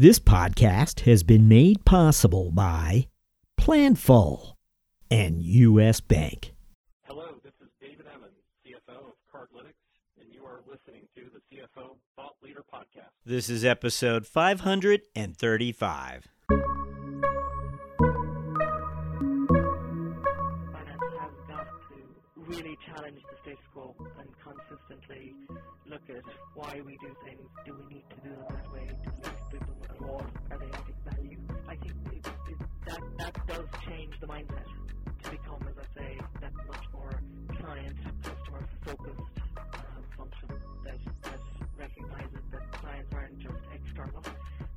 This podcast has been made possible by Planful and U.S. Bank. Hello, this is David Emmons, CFO of Cardlytics, and you are listening to the CFO Thought Leader podcast. This is episode 535. Really challenge the status quo and consistently look at why we do things. Do we need to do them that way? Do we need to do them at all? Are they adding value? I think that does change the mindset to become, as I say, that much more client, customer-focused function that recognizes that clients aren't just external.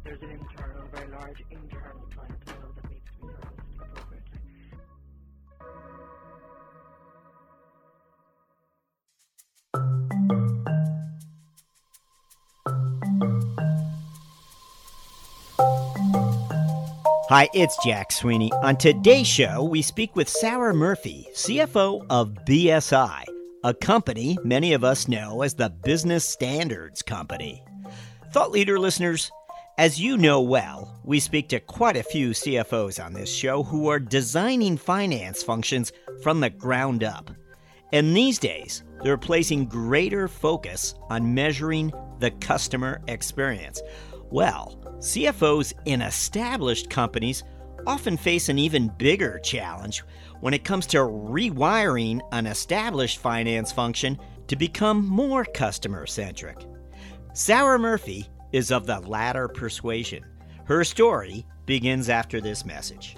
There's an internal, very large internal client that needs to be serviced appropriately. Hi, it's Jack Sweeney. On today's show, we speak with Sarah Murphy, CFO of BSI, a company many of us know as the Business Standards Company. Thought Leader listeners, as you know well, we speak to quite a few CFOs on this show who are designing finance functions from the ground up. And these days, they're placing greater focus on measuring the customer experience. Well, CFOs in established companies often face an even bigger challenge when it comes to rewiring an established finance function to become more customer-centric. Sarah Murphy is of the latter persuasion. Her story begins after this message.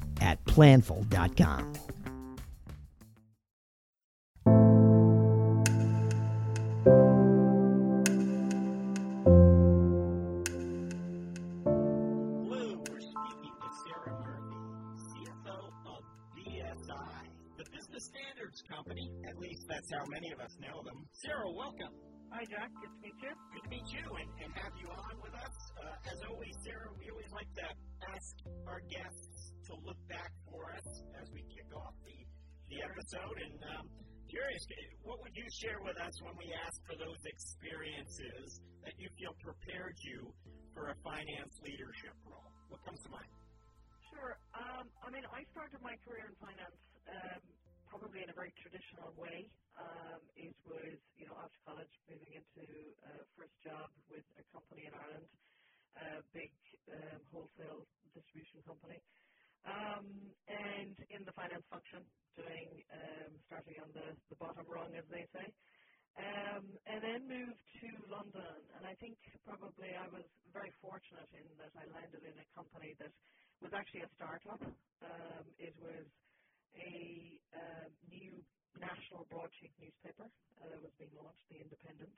Hello, we're speaking with Sarah Murphy, CFO of BSI, the Business Standards Company. At least that's how many of us know them. Sarah, welcome. Hi, Jack. Good to meet you. Good to meet you and have you on with us. As always, Sarah, we always like to ask our guests to look back for us as we kick off the episode. And curious, what would you share with us when we ask for those experiences that you feel prepared you for a finance leadership role? What comes to mind? Sure. I started my career in finance probably in a very traditional way. It was, after college, moving into a first job with a company in Ireland, a big wholesale distribution company. And in the finance function, doing starting on the bottom rung, as they say, and then moved to London. And I think probably I was very fortunate in that I landed in a company that was actually a startup. It was a new national broadsheet newspaper that was being launched, The Independent.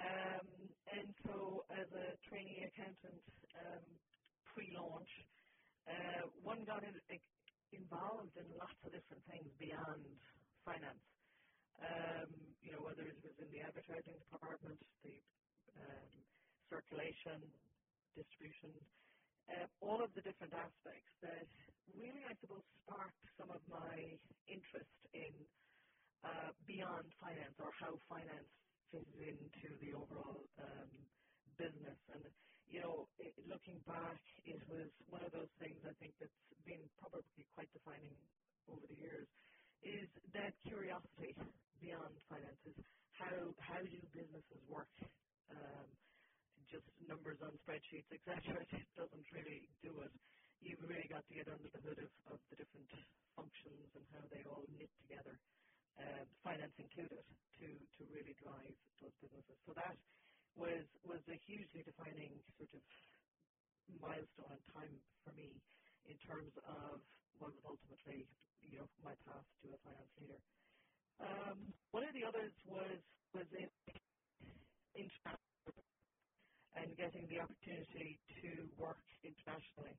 And so, as a trainee accountant, pre-launch. One got involved in lots of different things beyond finance. Whether it was in the advertising department, the circulation, distribution, all of the different aspects that really, I suppose, sparked some of my interest in beyond finance or how finance fits into the overall business. And looking back, it was one of those things I think that's been probably quite defining over the years, is that curiosity beyond finances. How how do businesses work? Just numbers on spreadsheets, etc. It doesn't really do it. You've really got to get under the hood of the different functions and how they all knit together, finance included, to really drive those businesses. So that was a hugely defining sort of milestone and time for me in terms of what was ultimately, you know, my path to a finance leader. One of the others was in and getting the opportunity to work internationally.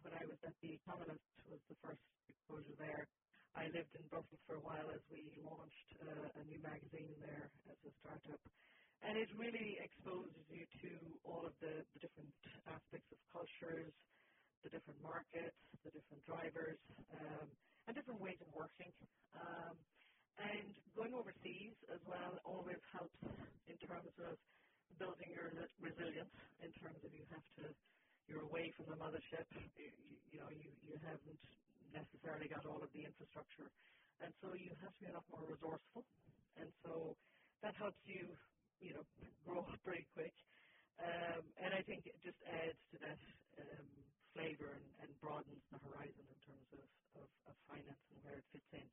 When I was at The Economist, was the first exposure there. I lived in Brussels for a while as we launched a new magazine there as a startup. And it really exposes you to all of the different aspects of cultures, the different markets, the different drivers, and different ways of working. And going overseas as well always helps in terms of building your resilience, in terms of you're away from the mothership, you haven't necessarily got all of the infrastructure. And so you have to be a lot more resourceful. And so that helps you, grow up very quick. And I think it just adds to that flavor and broadens the horizon in terms of finance and where it fits in.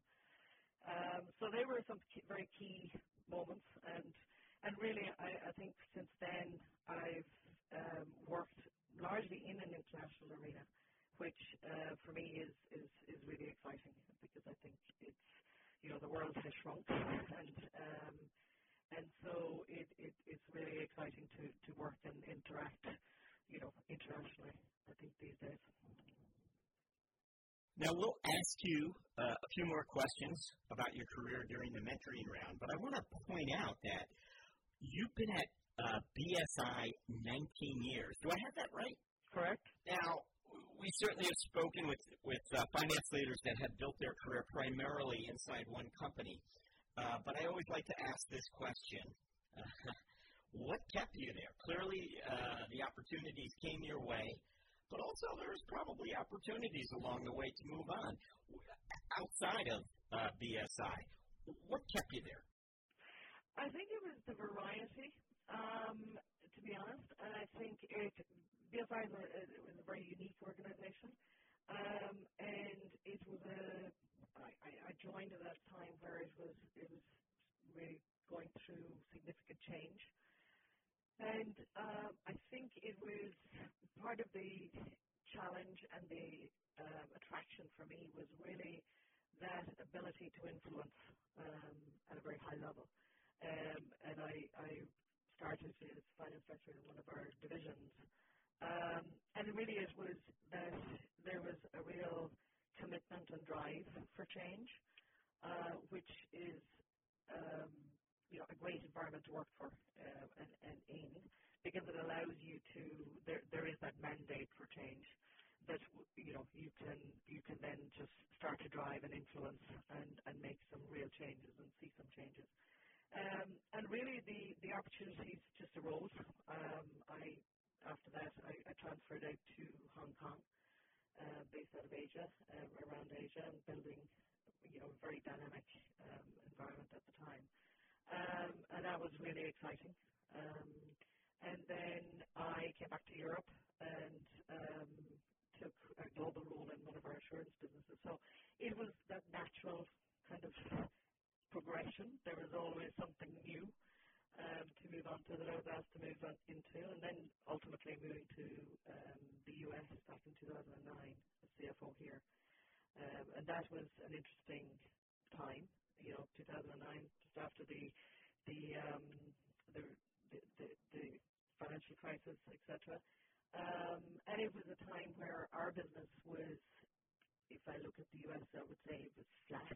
So they were some very key moments, and really I think since then I've worked largely in an international arena, which for me is really exciting, because I think it's, the world has shrunk, and so it's really exciting to work and interact, internationally, I think, these days. Now, we'll ask you a few more questions about your career during the mentoring round, but I want to point out that you've been at BSI 19 years. Do I have that right? Correct. Now, we certainly have spoken with finance leaders that have built their career primarily inside one company, but I always like to ask this question. What kept you there? Clearly, the opportunities came your way. But also, there's probably opportunities along the way to move on outside of BSI. What kept you there? I think it was the variety, to be honest. And I think BSI was a very unique organization. And it was I joined at that time where it was really going through significant change. And I think it was part of the challenge, and the attraction for me was really that ability to influence at a very high level. And I started as finance director in one of our divisions. And really it was that there was a real commitment and drive for change, which is a great environment to work for and in, because it allows you to, there is that mandate for change that, you can then just start to drive and influence and make some real changes and see some changes. And really the opportunities just arose. After that, I transferred out to Hong Kong, based out of Asia, around Asia, and building, a very dynamic environment at the time. And that was really exciting. And then I came back to Europe and took a global role in one of our insurance businesses. So it was that natural kind of progression. There was always something new to move on to that I was asked to move on into. And then ultimately moving to the U.S. back in 2009 as CFO here. And that was an interesting time. 2009, just after the financial crisis, etc. And it was a time where our business was, if I look at the U.S., I would say it was flat,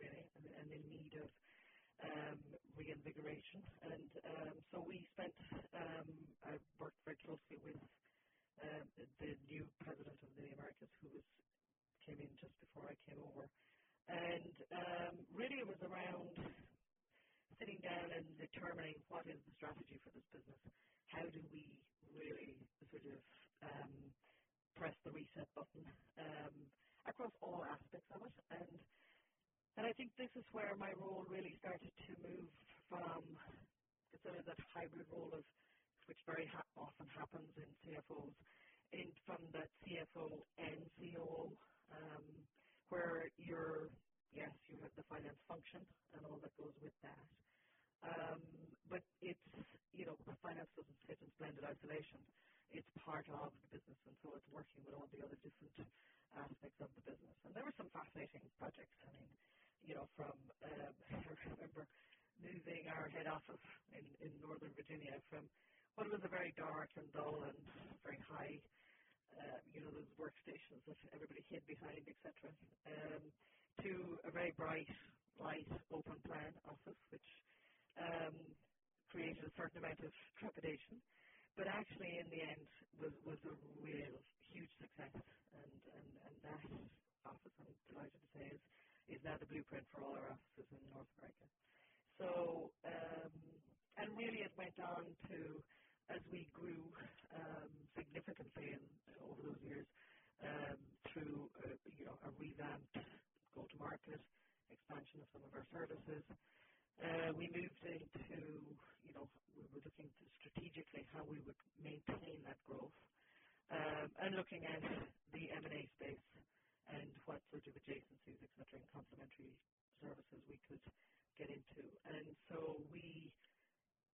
really, and in need of reinvigoration. And so we spent. I worked very closely with the new president of the Americas, who came in just before I came over. And really it was around sitting down and determining what is the strategy for this business. How do we really sort of press the reset button across all aspects of it? And And I think this is where my role really started to move from sort of that hybrid role, of, which very often happens in CFOs, in from that CFO and COO, where you're, yes, you have the finance function and all that goes with that. But it's, you know, finance doesn't sit in splendid isolation. It's part of the business, and so it's working with all the other different aspects of the business. And there were some fascinating projects, I mean, you know, from, I remember moving our head office in Northern Virginia from what was a very dark and dull and very high, you know, those workstations that everybody hid behind, etc., to a very bright, light, open plan office, which created a certain amount of trepidation, but actually in the end was a real huge success, and that office, I'm delighted to say, is now the blueprint for all our offices in North America. So, and really it went on to, as we grew significantly over those years, through, you know, a revamped go-to-market, expansion of some of our services. We moved into, you know, we were looking to strategically how we would maintain that growth, and looking at the M&A space and what sort of adjacencies, et cetera, and complementary services we could get into. And so we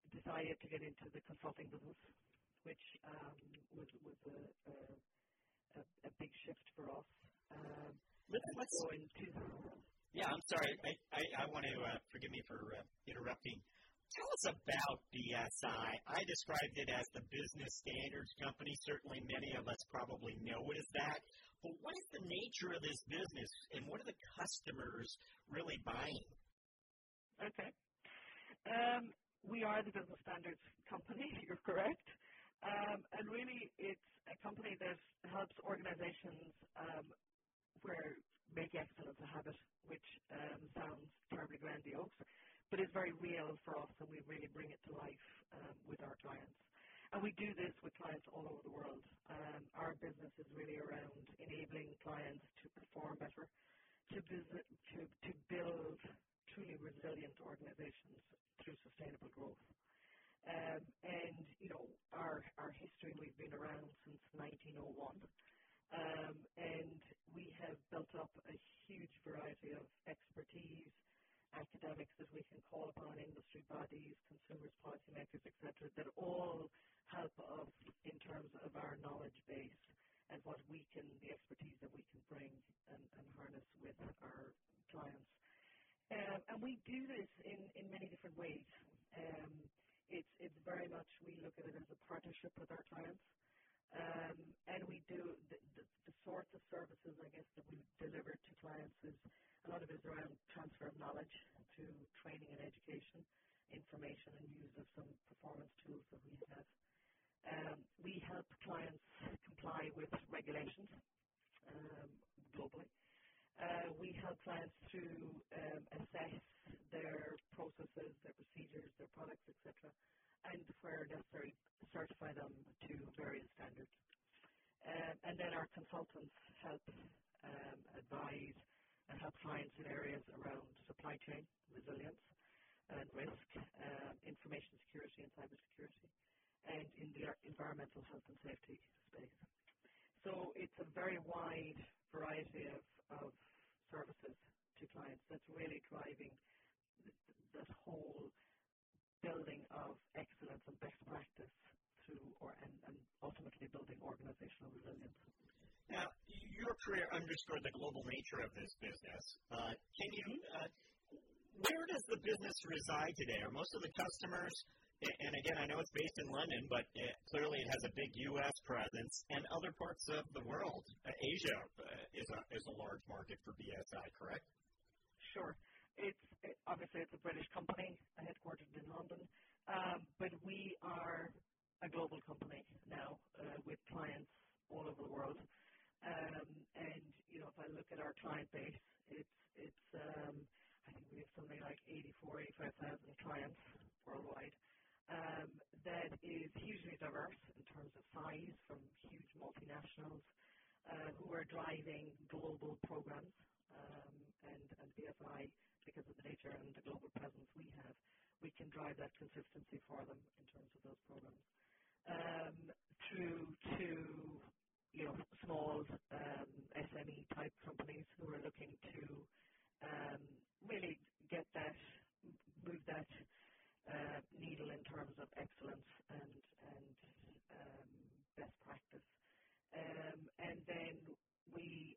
decided to get into the consulting business, which was a big shift for us. Let's go into. Yeah, I'm sorry. I want to forgive me for interrupting. Tell us about BSI. I described it as the Business Standards Company. Certainly, many of us probably know it as that. But what is the nature of this business, and what are the customers really buying? Okay. We are the Business Standards Company, you're correct. And really, it's a company that helps organizations where make excellence a habit, which sounds terribly grandiose, but is very real for us, and we really bring it to life with our clients. And we do this with clients all over the world. Our business is really around enabling clients to perform better, to build truly resilient organizations through sustainable growth. And, you know, our history, we've been around since 1901, and we have built up a huge variety of expertise, academics that we can call upon, industry bodies, consumers, policymakers, et cetera, that all help us in terms of our knowledge base and what we can, the expertise that we can bring and harness with our clients. And we do this in many different ways. It's very much, we look at it as a partnership with our clients, and we do the sorts of services, I guess, that we deliver to clients is a lot of it is around transfer of knowledge to training and education, information and use of some performance tools that we have. We help clients comply with regulations globally. We help clients to assess their processes, their procedures, their products, etc., and where necessary, certify them to various standards. And then our consultants help advise and help clients in areas around supply chain resilience and risk, information security and cybersecurity, and in the environmental health and safety space. So it's a very wide variety of services to clients that's really driving that whole building of excellence and best practice through and ultimately building organizational resilience. Now, your career underscored the global nature of this business. Can you, where does the business reside today? Are most of the customers, and again, I know it's based in London, but clearly it has a big U.S. presence and other parts of the world. Asia is a large market for BSI, correct? Sure. Obviously, it's a British company, headquartered in London, but we are a global company now with clients all over the world. And, you know, if I look at our client base, it's I think we have something like 85,000 clients worldwide. That is hugely diverse in terms of size, from huge multinationals who are driving global programs and BSI, because of the nature and the global presence we have, we can drive that consistency for them in terms of those programs. Through to small SME type companies who are looking to really get that, move that needle in terms of excellence and best practice. And then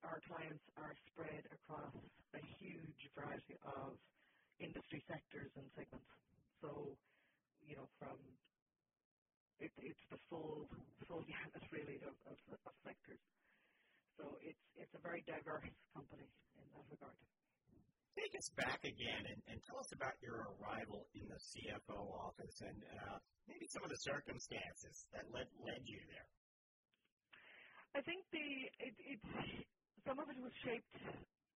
our clients are spread across a huge variety of industry sectors and segments. So, from it's the full gamut really of sectors. So it's a very diverse company in that regard. Take us back again and tell us about your arrival in the CFO office and maybe some of the circumstances that led you there. I think some of it was shaped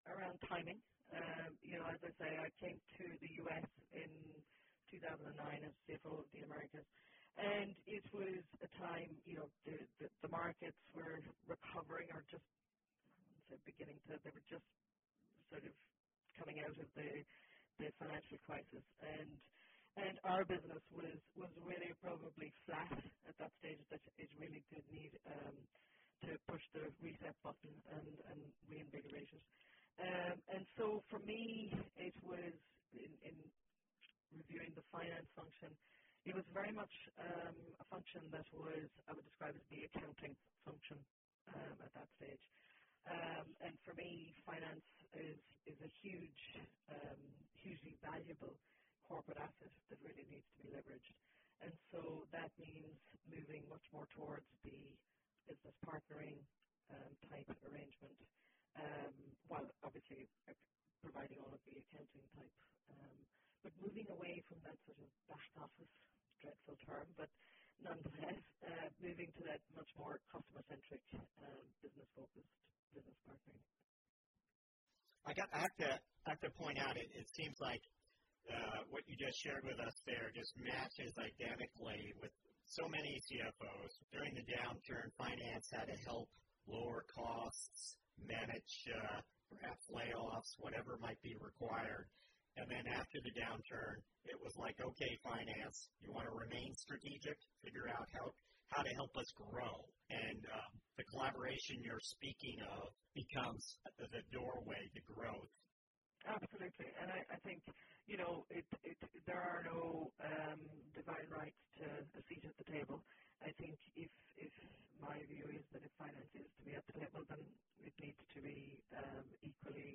around timing. As I say, I came to the U.S. in 2009 as CFO of the Americas, and it was a time the markets were recovering, or just they were just sort of coming out of the financial crisis, and our business was really probably flat at that stage. That it really did need to push the reset button and reinvigorate it. And so for me, it was in reviewing the finance function. It was very much a function that was, I would describe as the accounting function at that stage. And for me, finance is a hugely valuable corporate asset that really needs to be leveraged. And so that means moving much more towards the business partnering type arrangement, while obviously providing all of the accounting type, but moving away from that sort of back office, dreadful term, but nonetheless, moving to that much more customer-centric, business-focused business partnering. I have to point out, it seems like what you just shared with us there just matches identically with so many CFOs. During the downturn, finance had to help lower costs, manage perhaps layoffs, whatever might be required. And then after the downturn, it was like, okay, finance, you want to remain strategic, figure out how to help us grow. And the collaboration you're speaking of becomes the doorway to growth. Absolutely. And I think, there are no divine rights to a seat at the table. I think if my view is that if finance is to be at the table, then it needs to be equally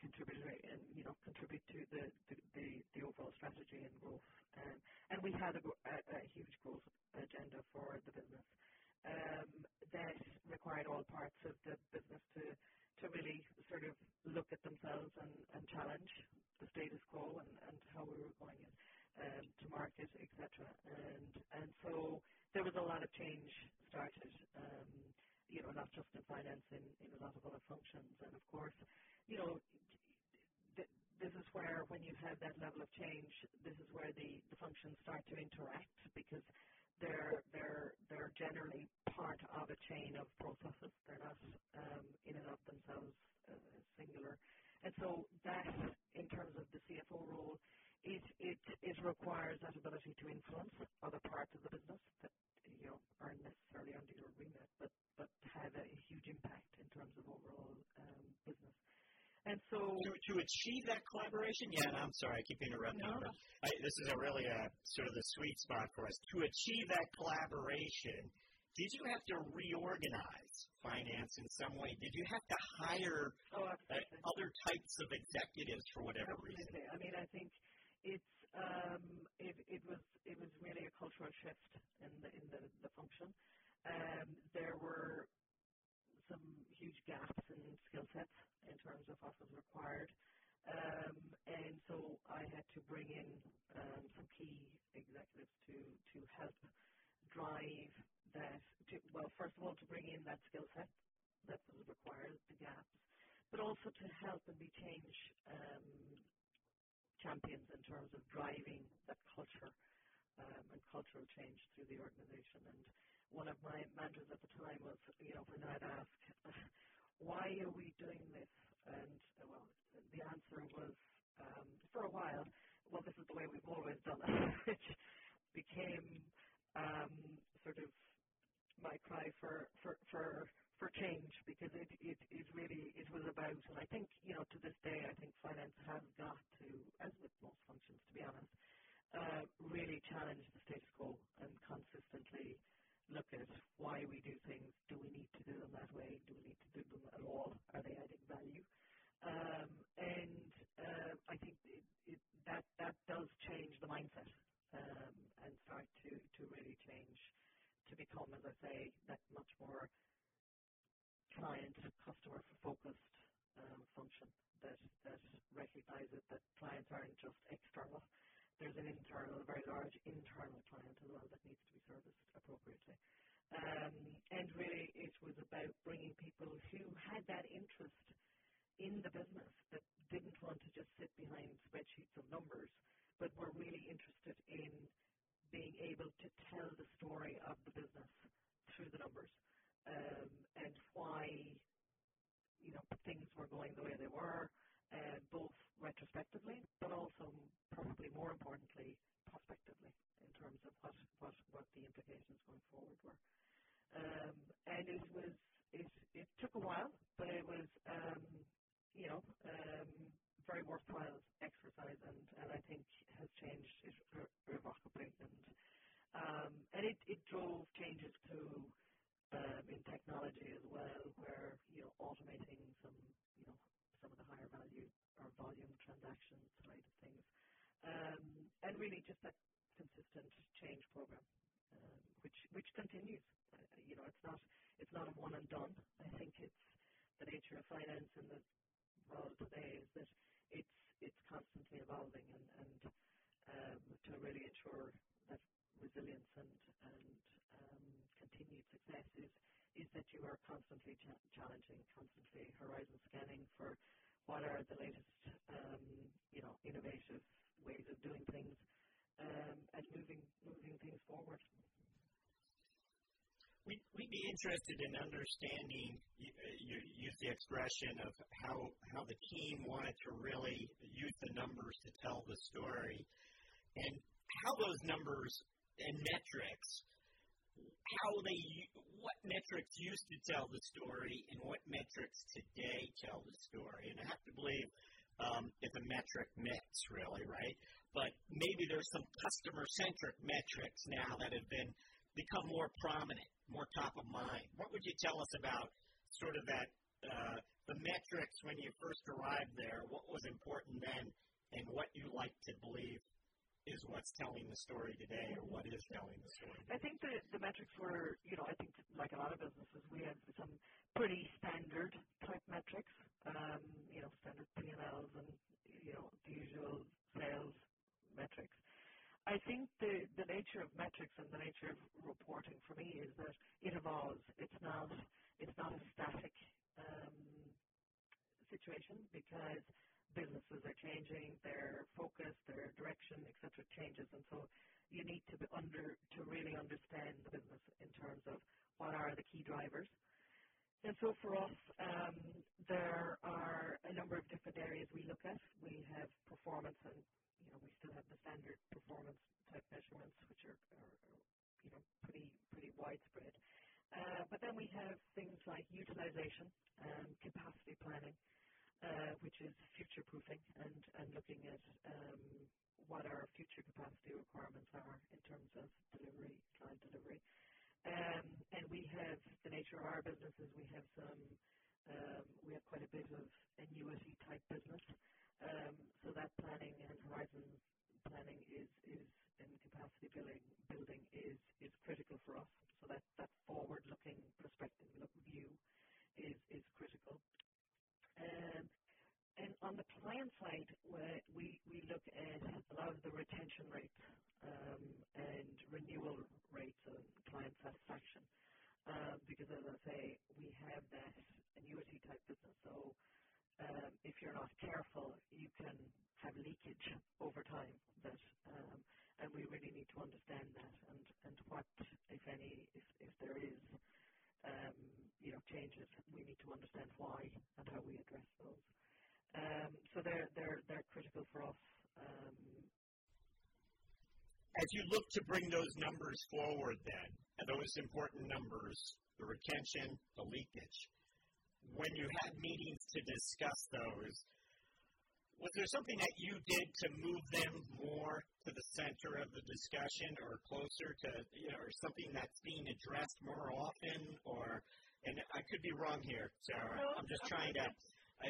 contribute to the overall strategy and growth. And we had a huge growth agenda for the business that required all parts of the business to really sort of look at themselves and challenge the status quo and how we were going to market, etc. And so there was a lot of change started, not just in finance, in a lot of other functions. And of course, this is where, when you have that level of change, this is where the functions start to interact, because they're generally part of a chain of processes. They're not in and of themselves singular. And so that, in terms of the CFO role, it requires that ability to influence other parts of the business that aren't necessarily under your remit, but have a huge impact in terms of overall business. And so to achieve that collaboration, I'm sorry, I keep interrupting. No. This is really sort of the sweet spot for us. To achieve that collaboration, did you have to reorganize finance in some way? Did you have to hire other types of executives for whatever reason? I mean, I think it was really a cultural shift in the function. There were some huge gaps in skill sets in terms of what was required. And so I had to bring in some key executives to help drive that. First of all, to bring in that skill set that was required, the gaps, but also to help and be change champions in terms of driving that culture and cultural change through the organization. And one of my mentors at the time was, when I'd ask, why are we doing this? And well, the answer was, for a while, well, this is the way we've always done it, which became sort of my cry for change, because it really, it was about, and I think, you know, to this day, I think finance has got to, as with most functions, to be honest, really challenge the status quo and consistently look at why we do things. Do we need to do them that way? Do we need to do them at all? Are they adding value? I think that does change the mindset and start to really change, to become, as I say, that much more client, customer-focused function that recognizes that clients aren't just external. There's an internal, a very large internal client as well that needs to be serviced appropriately. And really it was about bringing people who had that interest in the business, that didn't want to just sit behind spreadsheets of numbers, but were really interested in being able to tell the story of the business through the numbers, and why, you know, things were going the way they were, both retrospectively, but also probably more importantly, prospectively, in terms of what the implications going forward were. And it took a while, but it was very worthwhile exercise, and I think has changed it remarkably, and it drove changes to in technology as well, where, you know, automating some of the higher value or volume transactions side of things, and really just that consistent change program, which continues. You know, it's not a one and done. I think it's the nature of finance and the world today is that it's constantly evolving, and to really ensure that resilience and continued success is that you are constantly challenging, constantly horizon scanning for what are the latest innovative ways of doing things, and moving things forward. We'd be interested in understanding, you used the expression of how the team wanted to really use the numbers to tell the story, and how those numbers and metrics, what metrics used to tell the story and what metrics today tell the story. And I have to believe it's a metric mix, really, right? But maybe there's some customer-centric metrics now that have become more prominent, more top of mind. What would you tell us about sort of that, the metrics when you first arrived there, what was important then, and what you like to believe is what's telling the story today, or what is telling the story today? I think the metrics were, I think like a lot of businesses, we had some pretty standard type metrics, standard P&Ls and, the usual sales metrics. I think the nature of metrics and the nature of reporting for me is that it evolves. It's not a static situation, because businesses are changing, their focus, their direction, etc., changes, and so you need to be to really understand the business in terms of what are the key drivers. And so for us, there are a number of different areas we look at. We have performance, and we still have the standard performance type measurements, which are pretty widespread. But then we have things like utilization and capacity planning, which is future-proofing and looking at what our future capacity requirements are in terms of delivery, client delivery. And we have, the nature of our businesses, we have quite a bit of annuity-type business. So that planning and horizon planning is and capacity building is critical for us. So that forward-looking perspective, view is critical. And on the client side, where we look at a lot of the retention rates and renewal rates and client satisfaction, because as I say, we have that annuity type business. So if you're not careful, you can have leakage over time. And we really need to understand that and what, if any, if there is. Changes, we need to understand why and how we address those. So they're critical for us. As you look to bring those numbers forward then, and those important numbers, the retention, the leakage, when you had meetings to discuss those, was there something that you did to move them more to the center of the discussion or closer to, you know, or something that's being addressed more often? Or, and I could be wrong here, Sarah. No, I'm just trying to,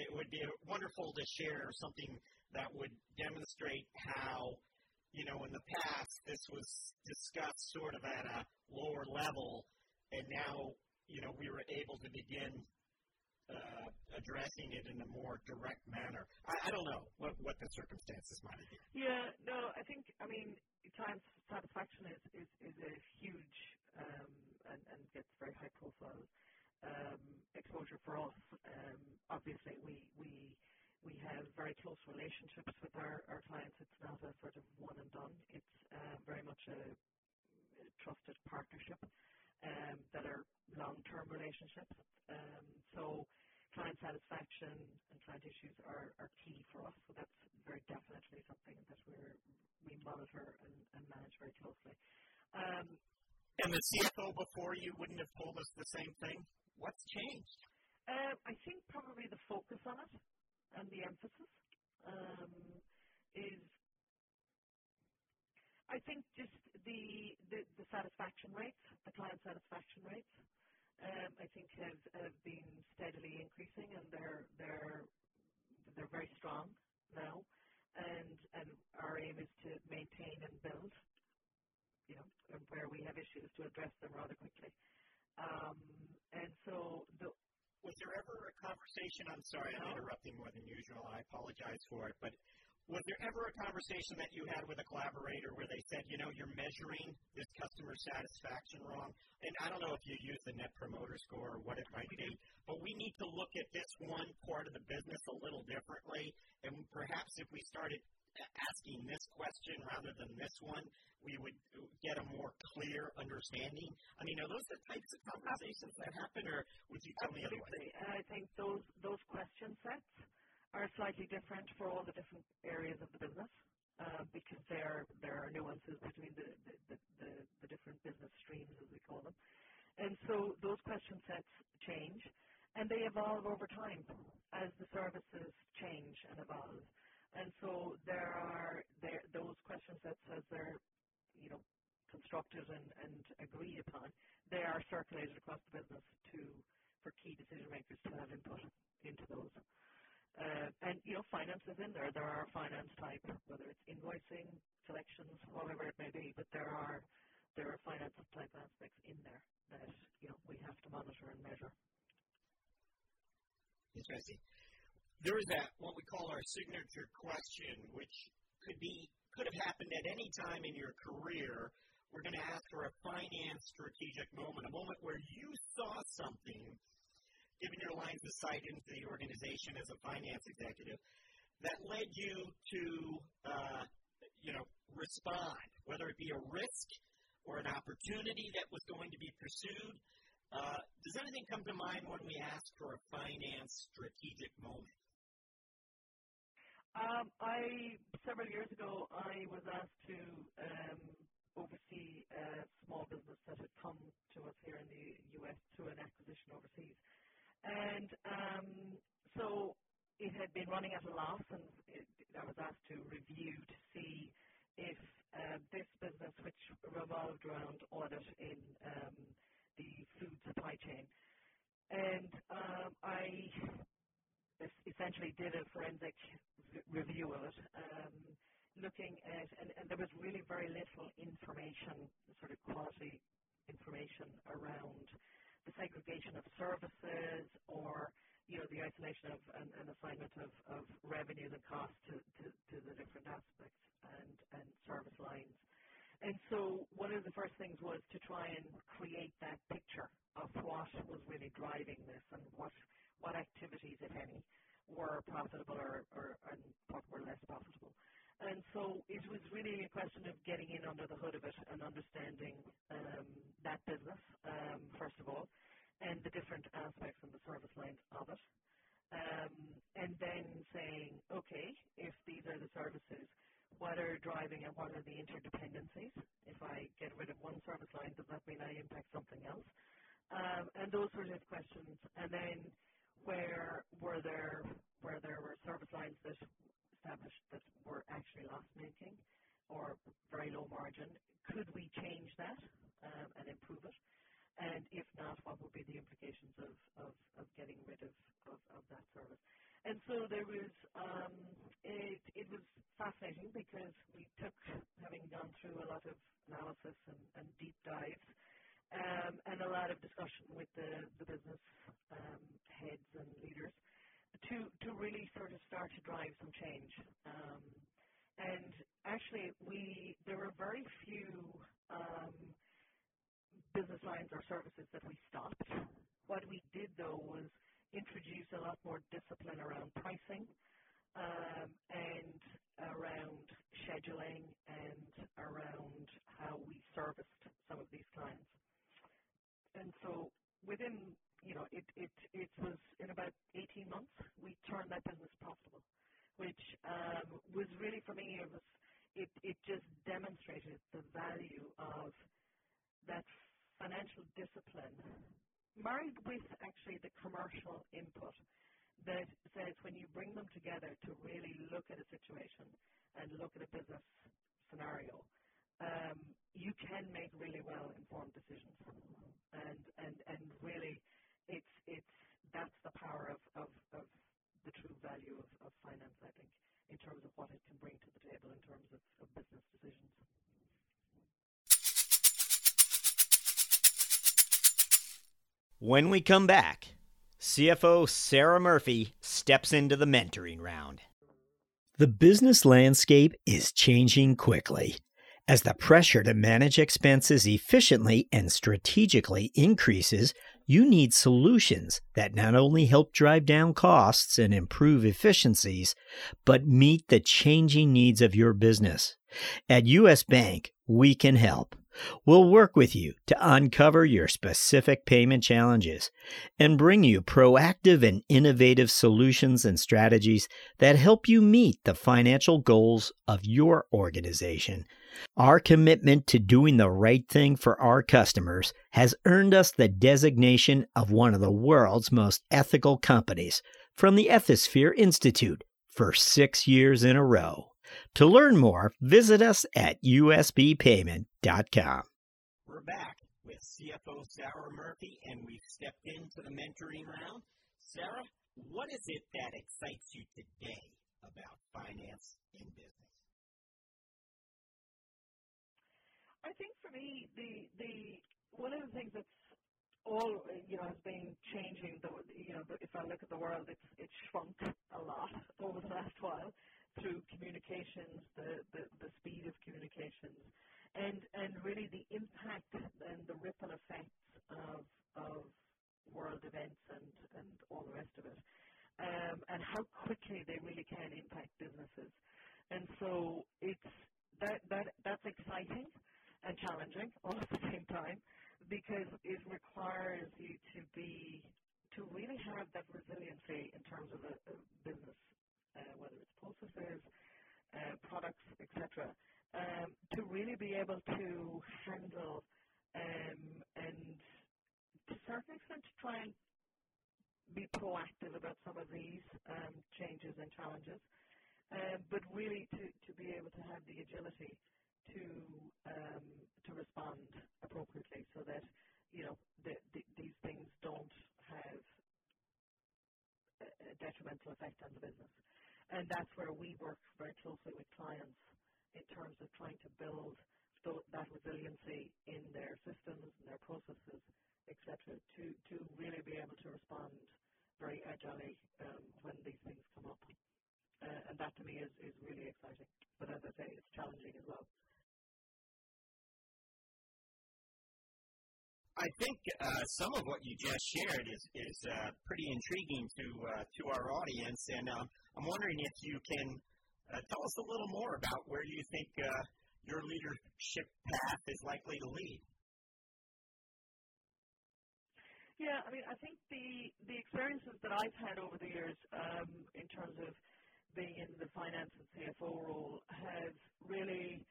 it would be wonderful to share something that would demonstrate how, you know, in the past this was discussed sort of at a lower level, and now, you know, we were able to begin addressing it in a more direct manner. I don't know what the circumstances might have been. Yeah, no, I think, I mean, client satisfaction is a huge and gets very high profile exposure for us. Obviously, we have very close relationships with our clients. It's not a sort of one and done. It's very much a trusted partnership that are long-term relationships. So client satisfaction and client issues are key for us. So that's very definitely something that we monitor and manage very closely. And the CFO before you wouldn't have told us the same thing. What's changed? I think probably the focus on it. And the emphasis is, I think, just the satisfaction rates, the client satisfaction rates, I think have been steadily increasing, and they're very strong now. And our aim is to maintain and build, you know, and where we have issues to address them rather quickly. And so the. Was there ever a conversation, I'm sorry, I'm interrupting more than usual, I apologize for it, but was there ever a conversation that you had with a collaborator where they said, you know, you're measuring this customer satisfaction wrong, and I don't know if you use the Net Promoter Score or what it might be, but we need to look at this one part of the business a little differently, and perhaps if we started asking this question rather than this one, we would get a more clear understanding? I mean, are those the types of conversations that happen, or would you tell me otherwise? And I think those question sets are slightly different for all the different areas of the business because there are nuances between the different business streams, as we call them. And so those question sets change, and they evolve over time as the services change and evolve. And so there are those question sets as they're, you know, constructed and agreed upon, they are circulated across the business for key decision makers to have input into those. And, you know, finance is in there. There are finance type, whether it's invoicing, collections, whatever it may be, but there are finance type aspects in there that, you know, we have to monitor and measure. Interesting. There is that, what we call our signature question, which could have happened at any time in your career. We're going to ask for a finance strategic moment, a moment where you saw something, given your lines of sight into the organization as a finance executive, that led you to, you know, respond, whether it be a risk or an opportunity that was going to be pursued. Does anything come to mind when we ask for a finance strategic moment? Several years ago, I was asked to oversee a small business that had come to us here in the U.S. through an acquisition overseas. And so it had been running at a loss, and I was asked to review to see if this business, which revolved around audit in the food supply chain, and I essentially did a forensic review of it, looking at, and there was really very little information, sort of quality information around the segregation of services or, you know, the isolation of and assignment of revenues and costs to the different aspects and service lines. And so one of the first things was to try and create that picture of what was really driving this and what activities, if any, were profitable and what were less profitable. And so it was really a question of getting in under the hood of it and understanding that business, first of all, and the different aspects and the service lines of it. and then saying, okay, if these are the services, what are driving and what are the interdependencies? If I get rid of one service line, does that mean I impact something else? And those sort of questions. And then where there were service lines that established that were actually loss-making or very low margin, could we change that and improve it? And if not, what would be the implications of getting rid of that service? And so there was, it was fascinating because we took, having gone through a lot of analysis and deep dives, and a lot of discussion with the business heads and leaders to really sort of start to drive some change. And actually, there were very few business lines or services that we stopped. What we did, though, was introduce a lot more discipline around pricing and around scheduling and around how we serviced some of these clients. And so within, you know, it was in about 18 months, we turned that business profitable, which was really, for me, it just demonstrated the value of that financial discipline married with actually the commercial input that says when you bring them together to really look at a situation and look at a business scenario, you can make really well-informed decisions, and really, that's the power of the true value of finance, I think, in terms of what it can bring to the table in terms of business decisions. When we come back, CFO Sarah Murphy steps into the mentoring round. The business landscape is changing quickly. As the pressure to manage expenses efficiently and strategically increases, you need solutions that not only help drive down costs and improve efficiencies, but meet the changing needs of your business. At U.S. Bank, we can help. We'll work with you to uncover your specific payment challenges and bring you proactive and innovative solutions and strategies that help you meet the financial goals of your organization. Our commitment to doing the right thing for our customers has earned us the designation of one of the world's most ethical companies from the Ethisphere Institute for 6 years in a row. To learn more, visit us at usbpayment.com. We're back with CFO Sarah Murphy, and we've stepped into the mentoring round. Sarah, what is it that excites you today about finance and business? I think for me, the one of the things that's all, you know, has been changing. You know, if I look at the world, it's shrunk a lot over the last while through communications, the speed of communications, and really the impact and the ripple effects of world events and all the rest of it, and how quickly they really can impact businesses. And so it's that's exciting and challenging all at the same time, because it requires you to really have that resiliency in terms of a business, whether it's processes, products, etc., to really be able to handle and to a certain extent to try and be proactive about some of these changes and challenges, but really to be able to have the agility to respond appropriately so that, you know, these things don't have a detrimental effect on the business. And that's where we work very closely with clients in terms of trying to build that resiliency in their systems, in their processes, etc., to really be able to respond very agilely when these things come up. And that, to me, is really exciting. But as I say, it's challenging as well. I think some of what you just shared is pretty intriguing to our audience, and I'm wondering if you can tell us a little more about where you think your leadership path is likely to lead. Yeah, I mean, I think the experiences that I've had over the years in terms of being in the finance and CFO role have really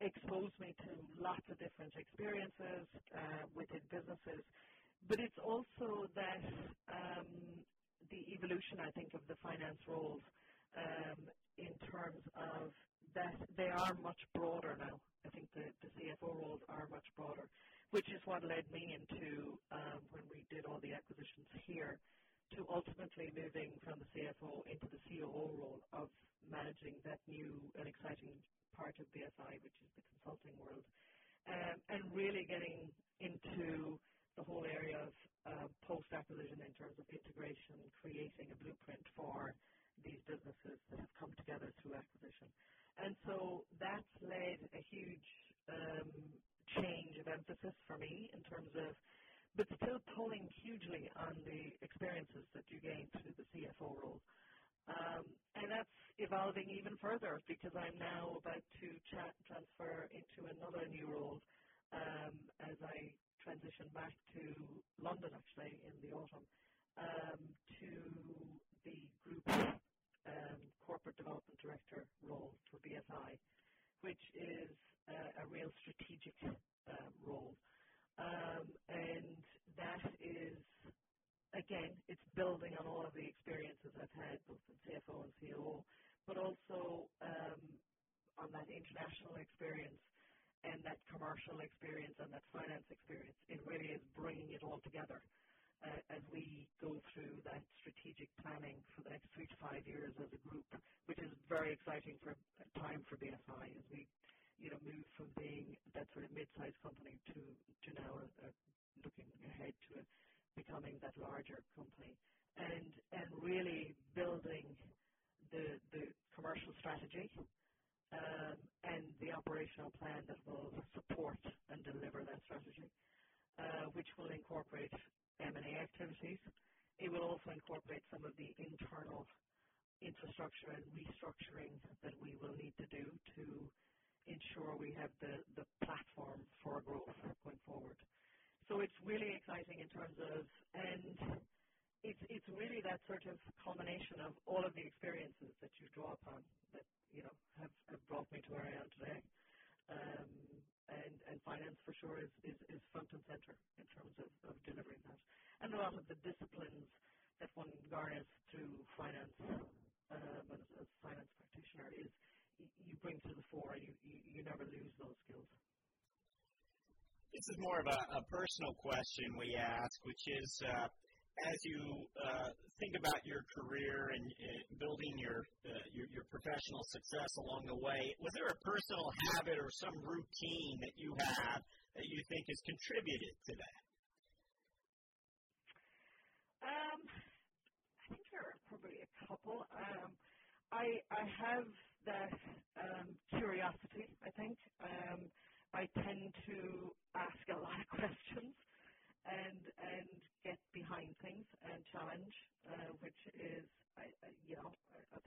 exposed me to lots of different experiences within businesses. But it's also that the evolution, I think, of the finance roles in terms of that they are much broader now. I think the CFO roles are much broader, which is what led me into, when we did all the acquisitions here, to ultimately moving from the CFO into the COO role of managing that new and exciting part of BSI, which is the consulting world, and really getting into the whole area of post-acquisition in terms of integration, creating a blueprint for these businesses that have come together through acquisition. And so that's led a huge change of emphasis for me in terms of, but still pulling hugely on the experiences that you gain through the CFO role. And that's evolving even further because I'm now about to transfer into another new role as I transition back to London, actually, in the autumn, to the group corporate development director role for BSI, which is a real strategic role. And that is, again, it's building on all of the experiences I've had, both in CFO and COO, but also on that international experience and that commercial experience and that finance experience. It really is bringing it all together as we go through that strategic planning for the next 3 to 5 years as a group, which is very exciting for a time for BSI as we move from being that sort of mid-sized company to now looking ahead to becoming that larger company and really building the commercial strategy and the operational plan that will support and deliver that strategy, which will incorporate M&A activities. It will also incorporate some of the internal infrastructure and restructuring that we will need to do to ensure we have the platform for growth going forward. So it's really exciting in terms of, and it's really that sort of culmination of all of the experiences that you draw upon that have brought me to where I am today. And finance for sure is front and center in terms of delivering that. And a lot of the disciplines that one garners through finance as a finance practitioner is you bring to the fore, you never lose those skills. This is more of a personal question we ask, which is as you think about your career and building your professional success along the way, was there a personal habit or some routine that you have that you think has contributed to that? I think there are probably a couple. I have that curiosity, I think. I tend to ask a lot of questions and get behind things and challenge, which is, I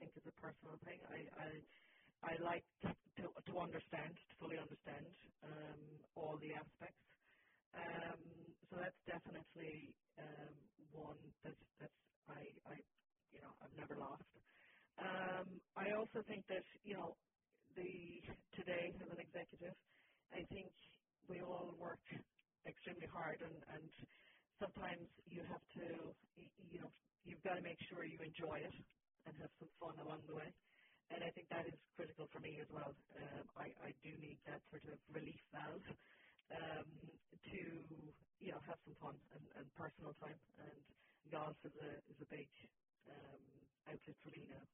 think is a personal thing. I like to understand, to fully understand all the aspects. So that's definitely one that's I've never lost. I also think that, today as an executive, I think we all work extremely hard and sometimes you have to, you've got to make sure you enjoy it and have some fun along the way. And I think that is critical for me as well. I do need that sort of relief valve to, have some fun and personal time. And golf is a big outlet for me now.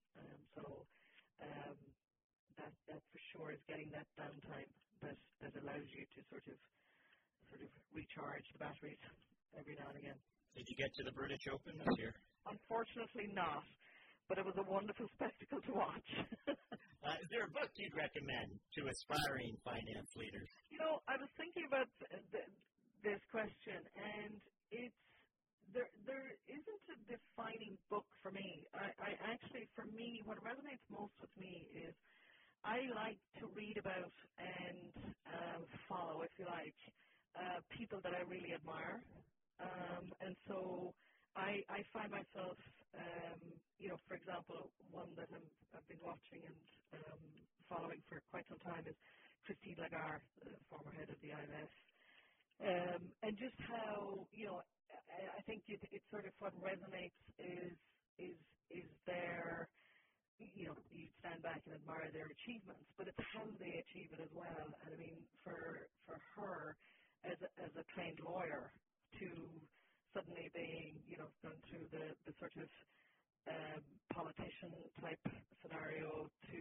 That for sure is getting that downtime that allows you to sort of recharge the batteries every now and again. Did you get to the British Open this year? Unfortunately not, but it was a wonderful spectacle to watch. Is there a book you'd recommend to aspiring finance leaders? I was thinking about this question, and it's there isn't a defining book for me. I actually, for me, what resonates most with me is I like to read about and follow, if you like, people that I really admire And so I find myself, for example, one that I've been watching and following for quite some time is Christine Lagarde, the former head of the IMF, and just how, I think it's sort of what resonates is their, you stand back and admire their achievements, but it's how they achieve it as well. And I mean, for her as a trained lawyer to suddenly being, going through the sort of politician-type scenario to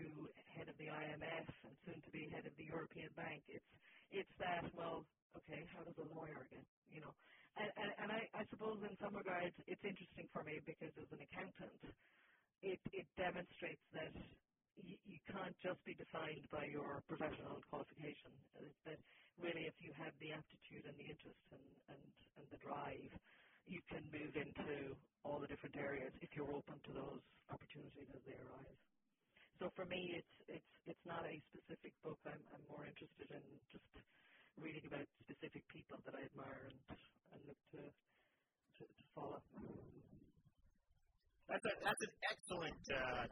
head of the IMF and soon to be head of the European Bank, it's that, well, okay, how does a lawyer get, And I suppose in some regards it's interesting for me because as an accountant, it demonstrates that you can't just be defined by your professional qualification, that really if you have the aptitude and the interest and the drive, you can move into all the different areas if you're open to those opportunities as they arise. So for me, it's not a specific book. I'm more interested in just reading about specific people that I admire and look to follow. That's an excellent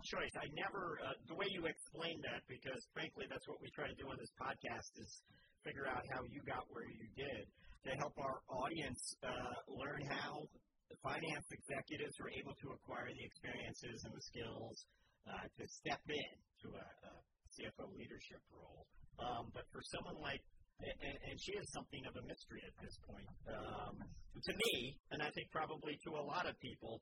choice. I never the way you explained that, because frankly that's what we try to do on this podcast is figure out how you got where you did to help our audience learn how finance executives are able to acquire the experiences and the skills to step in to a CFO leadership role. But for someone like, and she is something of a mystery at this point to me, and I think probably to a lot of people.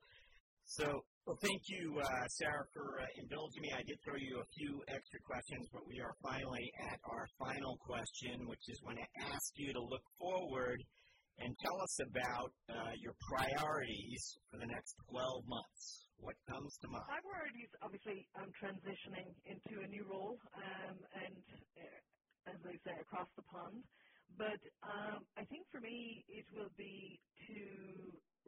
So, well, thank you, Sarah, for indulging me. I did throw you a few extra questions, but we are finally at our final question, which is when I ask you to look forward and tell us about your priorities for the next 12 months. What comes to mind? My priorities, obviously, I'm transitioning into a new role, and as they say, across the pond. But I think for me, it will be to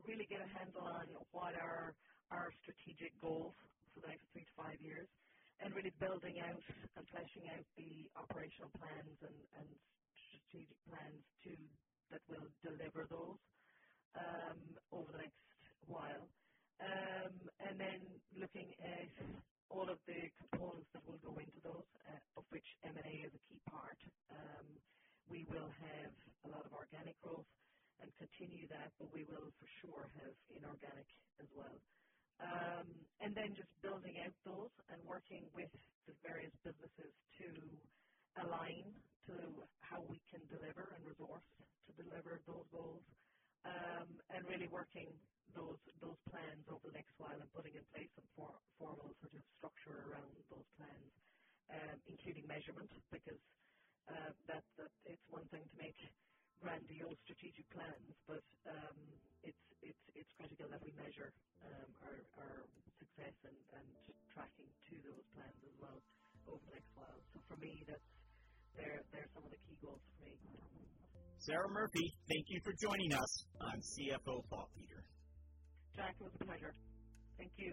really get a handle on what are our strategic goals for the next 3 to 5 years, and really building out and fleshing out the operational plans and strategic plans that will deliver those over the next while. And then looking at all of the components that will go into those, of which M&A is a key part. We will have a lot of organic growth and continue that, but we will for sure have inorganic as well. And then just building out those and working with the various businesses to align to how we can deliver and resource to deliver those goals, and really working those plans over the next while and putting in place some formal sort of structure around those plans, including measurement, because that it's one thing to make grandiose strategic plans, but it's critical that we measure our success and tracking to those plans as well over the next while. So for me, they're some of the key goals for me. Sarah Murphy, thank you for joining us on CFO Thought Leader. Jack, it was a pleasure. Thank you.